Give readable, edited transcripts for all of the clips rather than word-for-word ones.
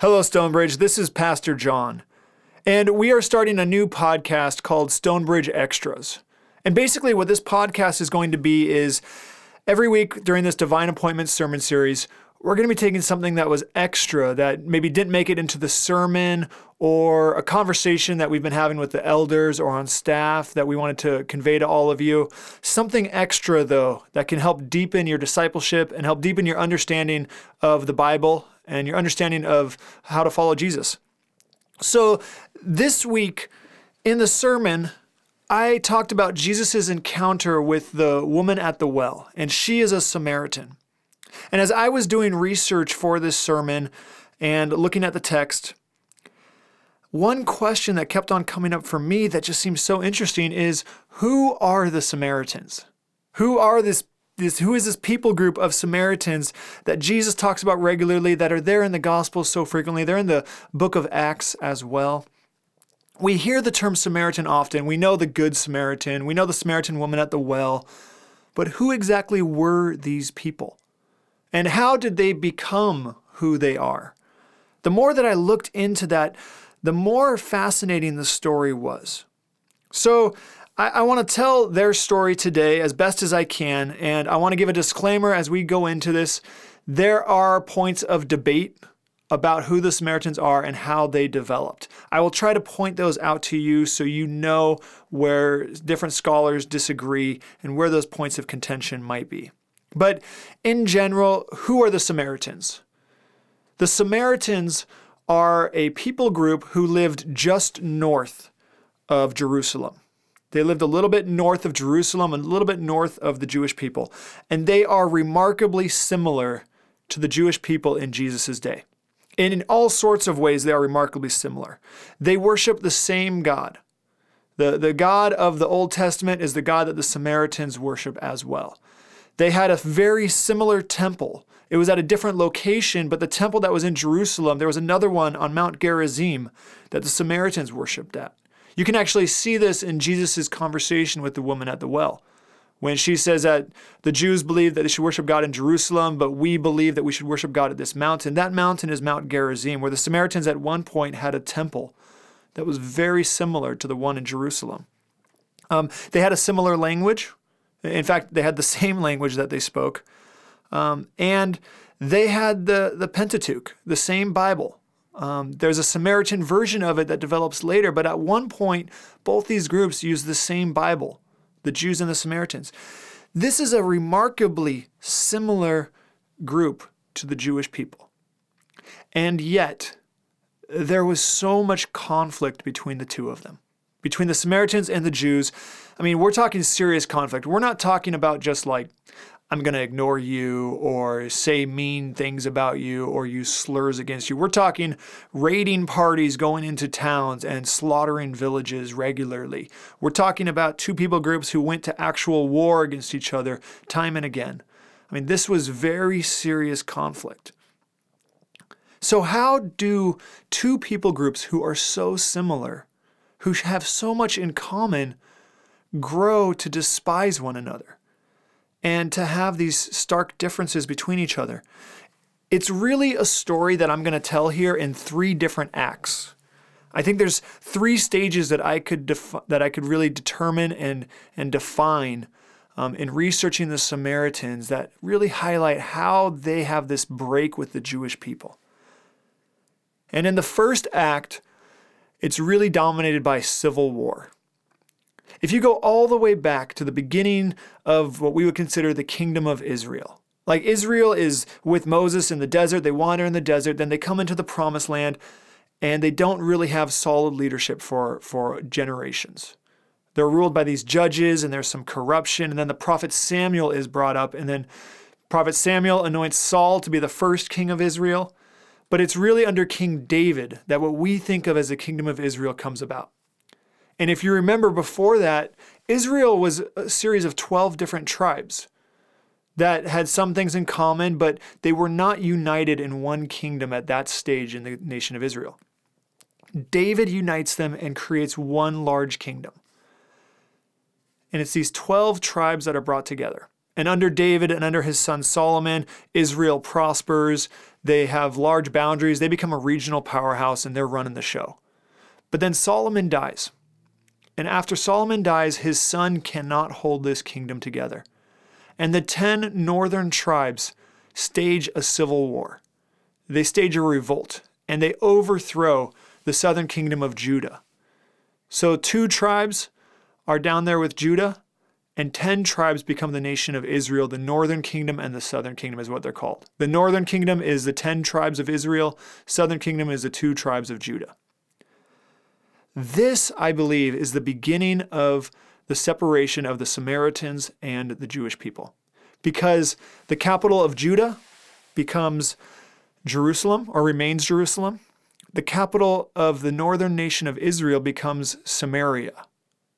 Hello, Stonebridge. This is Pastor John, and we are starting a new podcast called Stonebridge Extras. And basically what this podcast is going to be is every week during this Divine Appointment Sermon Series, we're going to be taking something that was extra that maybe didn't make it into the sermon or a conversation that we've been having with the elders or on staff that we wanted to convey to all of you. Something extra, though, that can help deepen your discipleship and help deepen your understanding of the Bible and your understanding of how to follow Jesus. So this week in the sermon, I talked about Jesus' encounter with the woman at the well, and she is a Samaritan. And as I was doing research for this sermon and looking at the text, one question that kept on coming up for me that just seems so interesting is, who are the Samaritans? Who is this people group of Samaritans that Jesus talks about regularly, that are there in the Gospels so frequently? They're in the book of Acts as well. We hear the term Samaritan often. We know the Good Samaritan. We know the Samaritan woman at the well. But who exactly were these people? And how did they become who they are? The more that I looked into that, the more fascinating the story was. So I want to tell their story today as best as I can, and I want to give a disclaimer as we go into this. There are points of debate about who the Samaritans are and how they developed. I will try to point those out to you so you know where different scholars disagree and where those points of contention might be. But in general, who are the Samaritans? The Samaritans are a people group who lived just north of Jerusalem. They lived a little bit north of Jerusalem and a little bit north of the Jewish people. And they are remarkably similar to the Jewish people in Jesus' day. And in all sorts of ways, they are remarkably similar. They worship the same God. The God of the Old Testament is the God that the Samaritans worship as well. They had a very similar temple. It was at a different location, but the temple that was in Jerusalem, there was another one on Mount Gerizim that the Samaritans worshipped at. You can actually see this in Jesus' conversation with the woman at the well, when she says that the Jews believe that they should worship God in Jerusalem, but we believe that we should worship God at this mountain. That mountain is Mount Gerizim, where the Samaritans at one point had a temple that was very similar to the one in Jerusalem. They had a similar language. In fact, they had the same language that they spoke. And they had the Pentateuch, the same Bible. There's a Samaritan version of it that develops later, but at one point, both these groups used the same Bible, the Jews and the Samaritans. This is a remarkably similar group to the Jewish people. And yet, there was so much conflict between the two of them, between the Samaritans and the Jews. I mean, we're talking serious conflict. We're not talking about just like, I'm going to ignore you or say mean things about you or use slurs against you. We're talking raiding parties going into towns and slaughtering villages regularly. We're talking about two people groups who went to actual war against each other time and again. I mean, this was very serious conflict. So how do two people groups who are so similar, who have so much in common, grow to despise one another and to have these stark differences between each other? It's really a story that I'm going to tell here in three different acts. I think there's three stages that I could really determine and define in researching the Samaritans that really highlight how they have this break with the Jewish people. And in the first act, it's really dominated by civil war. If you go all the way back to the beginning of what we would consider the kingdom of Israel, like Israel is with Moses in the desert, they wander in the desert, then they come into the promised land, and they don't really have solid leadership for generations. They're ruled by these judges, and there's some corruption, and then the prophet Samuel is brought up, and then prophet Samuel anoints Saul to be the first king of Israel. But it's really under King David that what we think of as the kingdom of Israel comes about. And if you remember before that, Israel was a series of 12 different tribes that had some things in common, but they were not united in one kingdom at that stage in the nation of Israel. David unites them and creates one large kingdom. And it's these 12 tribes that are brought together. And under David and under his son Solomon, Israel prospers. They have large boundaries. They become a regional powerhouse, and they're running the show. But then Solomon dies. And after Solomon dies, his son cannot hold this kingdom together. And the 10 northern tribes stage a civil war. They stage a revolt, and they overthrow the southern kingdom of Judah. So 2 tribes are down there with Judah, and 10 tribes become the nation of Israel. The northern kingdom and the southern kingdom is what they're called. The northern kingdom is the 10 tribes of Israel. Southern kingdom is the 2 tribes of Judah. This, I believe, is the beginning of the separation of the Samaritans and the Jewish people, because the capital of Judah becomes Jerusalem, or remains Jerusalem. The capital of the northern nation of Israel becomes Samaria.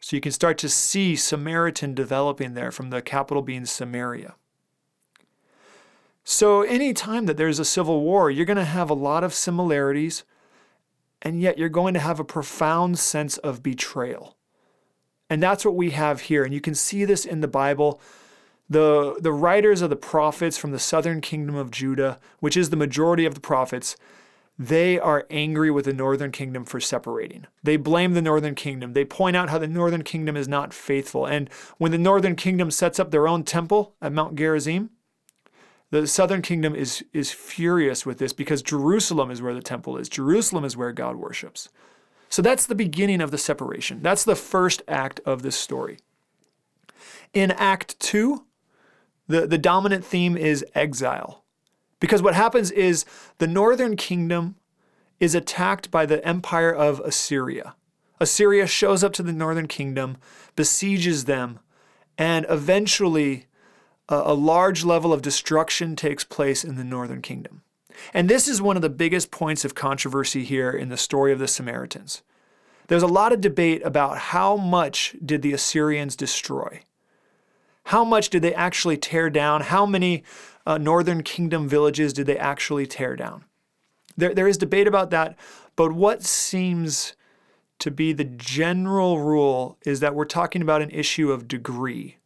So you can start to see Samaritan developing there, from the capital being Samaria. So any time that there's a civil war, you're going to have a lot of similarities, and yet you're going to have a profound sense of betrayal. And that's what we have here. And you can see this in the Bible. The writers of the prophets from the southern kingdom of Judah, which is the majority of the prophets, they are angry with the northern kingdom for separating. They blame the northern kingdom. They point out how the northern kingdom is not faithful. And when the northern kingdom sets up their own temple at Mount Gerizim, the southern kingdom is furious with this, because Jerusalem is where the temple is. Jerusalem is where God worships. So that's the beginning of the separation. That's the first act of this story. In Act 2, the dominant theme is exile. Because what happens is the northern kingdom is attacked by the empire of Assyria. Assyria shows up to the northern kingdom, besieges them, and eventually a large level of destruction takes place in the northern kingdom. And this is one of the biggest points of controversy here in the story of the Samaritans. There's a lot of debate about how much did the Assyrians destroy? How much did they actually tear down? How many northern kingdom villages did they actually tear down? There is debate about that, but what seems to be the general rule is that we're talking about an issue of degree.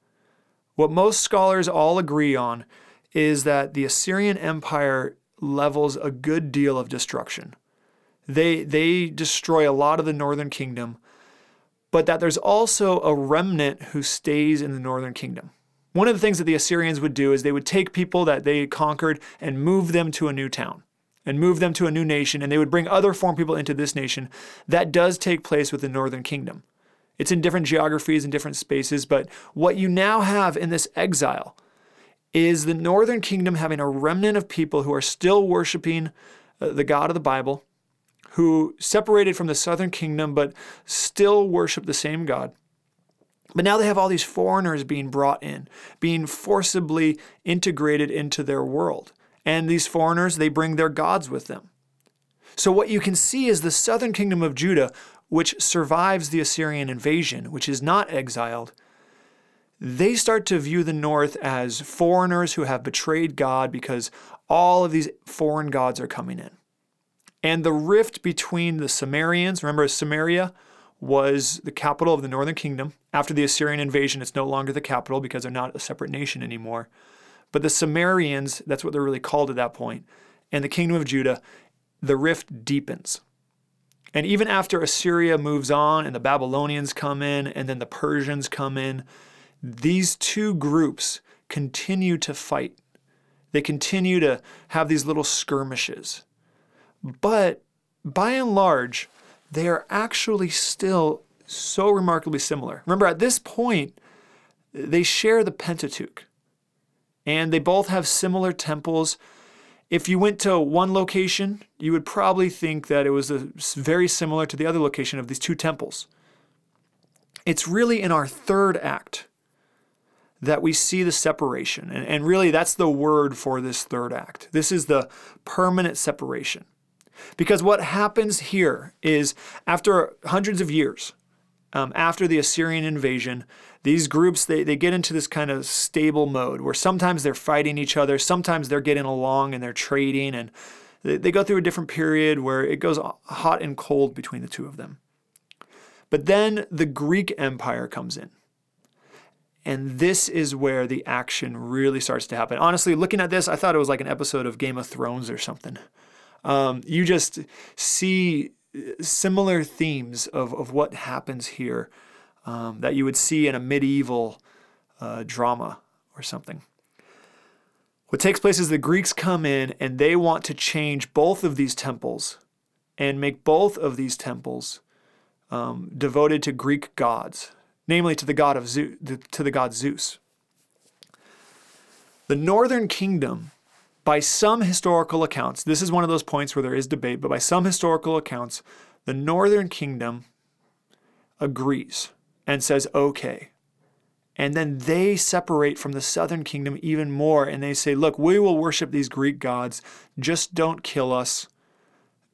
What most scholars all agree on is that the Assyrian Empire levels a good deal of destruction. They destroy a lot of the northern kingdom, but that there's also a remnant who stays in the northern kingdom. One of the things that the Assyrians would do is they would take people that they conquered and move them to a new town and move them to a new nation, and they would bring other foreign people into this nation. That does take place with the northern kingdom. It's in different geographies and different spaces, but what you now have in this exile is the northern kingdom having a remnant of people who are still worshiping the God of the Bible, who separated from the southern kingdom but still worship the same God. But now they have all these foreigners being brought in, being forcibly integrated into their world. And these foreigners, they bring their gods with them. So what you can see is the southern kingdom of Judah, which survives the Assyrian invasion, which is not exiled, they start to view the north as foreigners who have betrayed God, because all of these foreign gods are coming in. And the rift between the Samaritans, remember Samaria was the capital of the northern kingdom. After the Assyrian invasion, it's no longer the capital because they're not a separate nation anymore. But the Samaritans, that's what they're really called at that point, and the kingdom of Judah, the rift deepens. And even after Assyria moves on and the Babylonians come in and then the Persians come in, these two groups continue to fight. They continue to have these little skirmishes. But by and large, they are actually still so remarkably similar. Remember, at this point, they share the Pentateuch, and they both have similar temples. If you went to one location, you would probably think that it was very similar to the other location of these two temples. It's really in our third act that we see the separation. And really, that's the word for this third act. This is the permanent separation. Because what happens here is, after hundreds of years, after the Assyrian invasion, these groups, they get into this kind of stable mode where sometimes they're fighting each other, sometimes they're getting along and they're trading, and they go through a different period where it goes hot and cold between the two of them. But then the Greek Empire comes in. And this is where the action really starts to happen. Honestly, looking at this, I thought it was like an episode of Game of Thrones or something. You just see similar themes of what happens here that you would see in a medieval drama or something. What takes place is the Greeks come in and they want to change both of these temples and make both of these temples devoted to Greek gods, namely to the god of Zeus, to the god Zeus. The northern kingdom, by some historical accounts, this is one of those points where there is debate, but by some historical accounts, the northern kingdom agrees and says, okay. And then they separate from the southern kingdom even more. And they say, look, we will worship these Greek gods. Just don't kill us.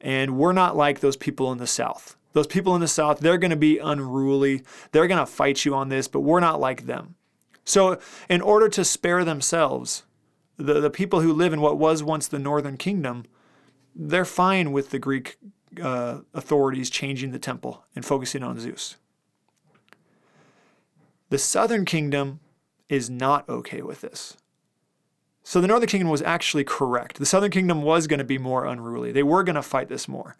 And we're not like those people in the south. Those people in the south, they're going to be unruly. They're going to fight you on this, but we're not like them. So in order to spare themselves, the people who live in what was once the northern kingdom, they're fine with the Greek authorities changing the temple and focusing on Zeus. The southern kingdom is not okay with this. So the northern kingdom was actually correct. The southern kingdom was going to be more unruly. They were going to fight this more.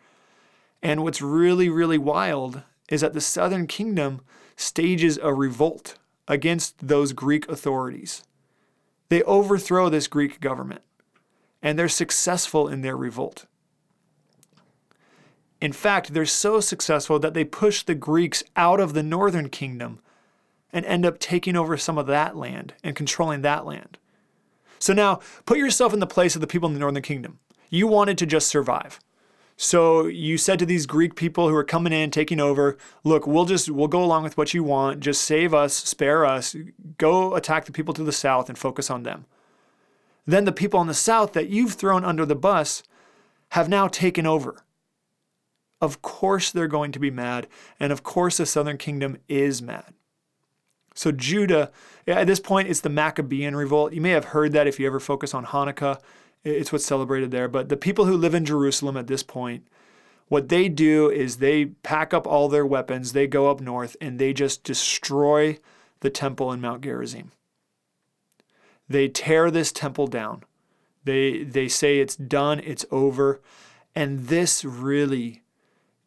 And what's really, really wild is that the southern kingdom stages a revolt against those Greek authorities. They overthrow this Greek government, and they're successful in their revolt. In fact, they're so successful that they push the Greeks out of the northern kingdom and end up taking over some of that land and controlling that land. So now, put yourself in the place of the people in the northern kingdom. You wanted to just survive. So you said to these Greek people who are coming in, taking over, look, we'll go along with what you want. Just save us, spare us, go attack the people to the south and focus on them. Then the people in the south that you've thrown under the bus have now taken over. Of course they're going to be mad. And of course the southern kingdom is mad. So Judah, at this point, it's the Maccabean revolt. You may have heard that if you ever focus on Hanukkah. It's what's celebrated there. But the people who live in Jerusalem at this point, what they do is they pack up all their weapons, they go up north, and they just destroy the temple in Mount Gerizim. They tear this temple down. They say it's done, it's over. And this really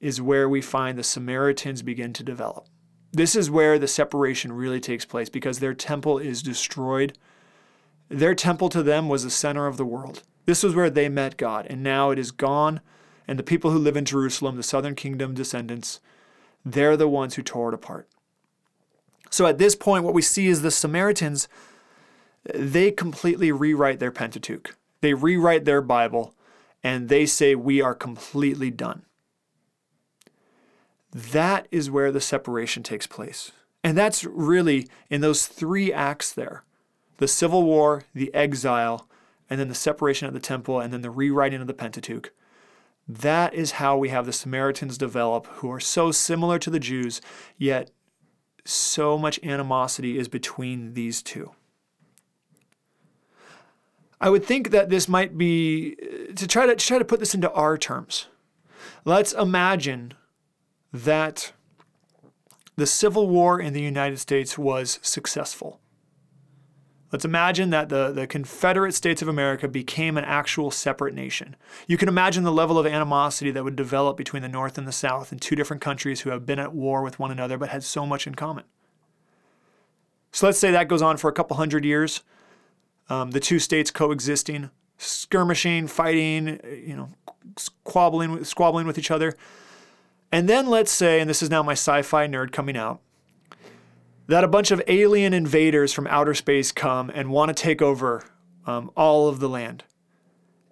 is where we find the Samaritans begin to develop. This is where the separation really takes place because their temple is destroyed. Their temple to them was the center of the world. This was where they met God, and now it is gone. And the people who live in Jerusalem, the southern kingdom descendants, they're the ones who tore it apart. So at this point, what we see is the Samaritans, they completely rewrite their Pentateuch. They rewrite their Bible, and they say, we are completely done. That is where the separation takes place. And that's really in those three acts there. The civil war, the exile, and then the separation of the temple, and then the rewriting of the Pentateuch. That is how we have the Samaritans develop, who are so similar to the Jews, yet so much animosity is between these two. I would think that this might be, to try to put this into our terms, let's imagine that the Civil War in the United States was successful. Let's imagine that the Confederate States of America became an actual separate nation. You can imagine the level of animosity that would develop between the North and the South in two different countries who have been at war with one another but had so much in common. So let's say that goes on for a couple hundred years, the two states coexisting, skirmishing, fighting, squabbling with each other. And then let's say, and this is now my sci-fi nerd coming out, that a bunch of alien invaders from outer space come and want to take over all of the land.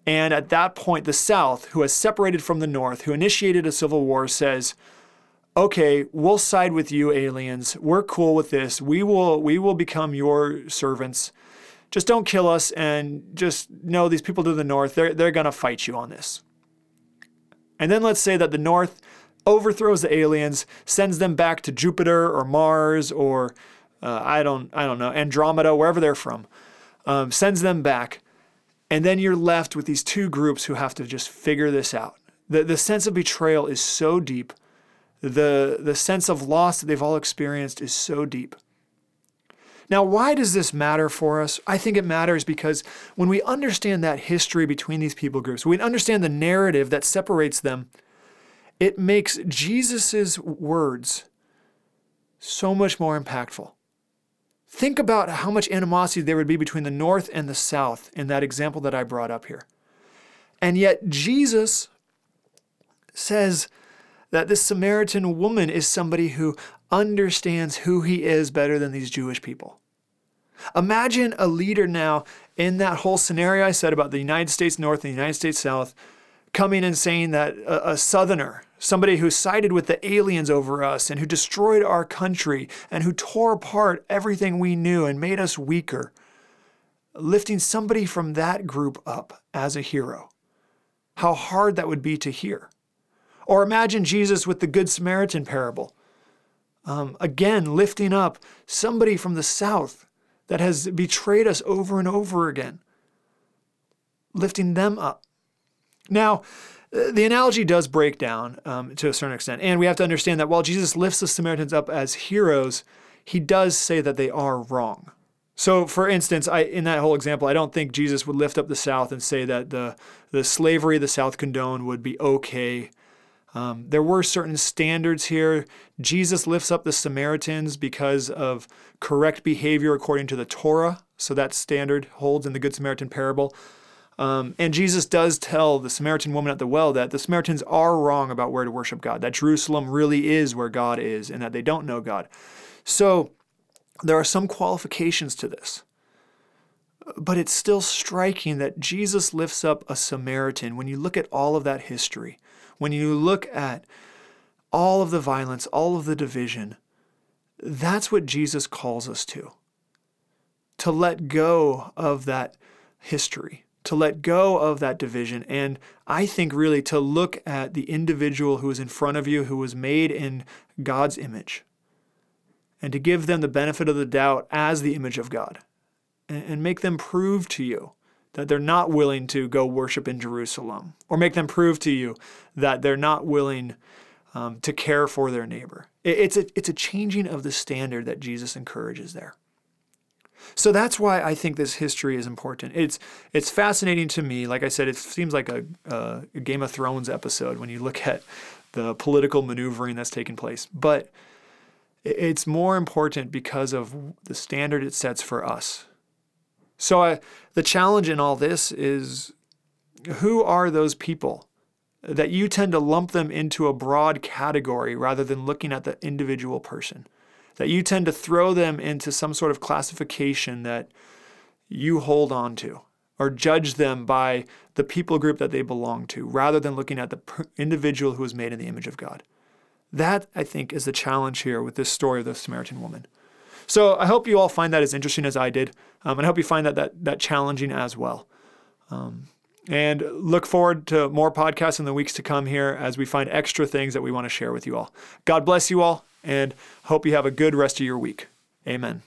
And at that point, the South, who has separated from the North, who initiated a civil war, says, okay, we'll side with you aliens. We're cool with this. We will become your servants. Just don't kill us, and just know these people to the North, they're going to fight you on this. And then let's say that the North overthrows the aliens, sends them back to Jupiter or Mars or I don't know, Andromeda, wherever they're from, sends them back. And then you're left with these two groups who have to just figure this out. The sense of betrayal is so deep. The sense of loss that they've all experienced is so deep. Now, why does this matter for us? I think it matters because when we understand that history between these people groups, when we understand the narrative that separates them, it makes Jesus's words so much more impactful. Think about how much animosity there would be between the North and the South in that example that I brought up here. And yet Jesus says that this Samaritan woman is somebody who understands who he is better than these Jewish people. Imagine a leader now in that whole scenario I said about the United States North and the United States South coming and saying that a Southerner, somebody who sided with the aliens over us and who destroyed our country and who tore apart everything we knew and made us weaker, lifting somebody from that group up as a hero. How hard that would be to hear. Or imagine Jesus with the Good Samaritan parable. Again, lifting up somebody from the South that has betrayed us over and over again. Lifting them up. Now, the analogy does break down to a certain extent. And we have to understand that while Jesus lifts the Samaritans up as heroes, he does say that they are wrong. So, for instance, in that whole example, I don't think Jesus would lift up the South and say that the slavery the South condoned would be okay. There were certain standards here. Jesus lifts up the Samaritans because of correct behavior according to the Torah. So that standard holds in the Good Samaritan parable. And Jesus does tell the Samaritan woman at the well that the Samaritans are wrong about where to worship God, that Jerusalem really is where God is and that they don't know God. So there are some qualifications to this, but it's still striking that Jesus lifts up a Samaritan. When you look at all of that history, when you look at all of the violence, all of the division, that's what Jesus calls us to let go of that history, to let go of that division. And I think really to look at the individual who is in front of you, who was made in God's image, and to give them the benefit of the doubt as the image of God, and make them prove to you that they're not willing to go worship in Jerusalem, or make them prove to you that they're not willing to care for their neighbor. It's a changing of the standard that Jesus encourages there. So that's why I think this history is important. It's fascinating to me. Like I said, it seems like a Game of Thrones episode when you look at the political maneuvering that's taking place. But it's more important because of the standard it sets for us. So the challenge in all this is, who are those people that you tend to lump them into a broad category rather than looking at the individual person? That you tend to throw them into some sort of classification that you hold on to, or judge them by the people group that they belong to, rather than looking at the individual who was made in the image of God. That, I think, is the challenge here with this story of the Samaritan woman. So I hope you all find that as interesting as I did, and I hope you find that challenging as well. And look forward to more podcasts in the weeks to come here as we find extra things that we want to share with you all. God bless you all, and hope you have a good rest of your week. Amen.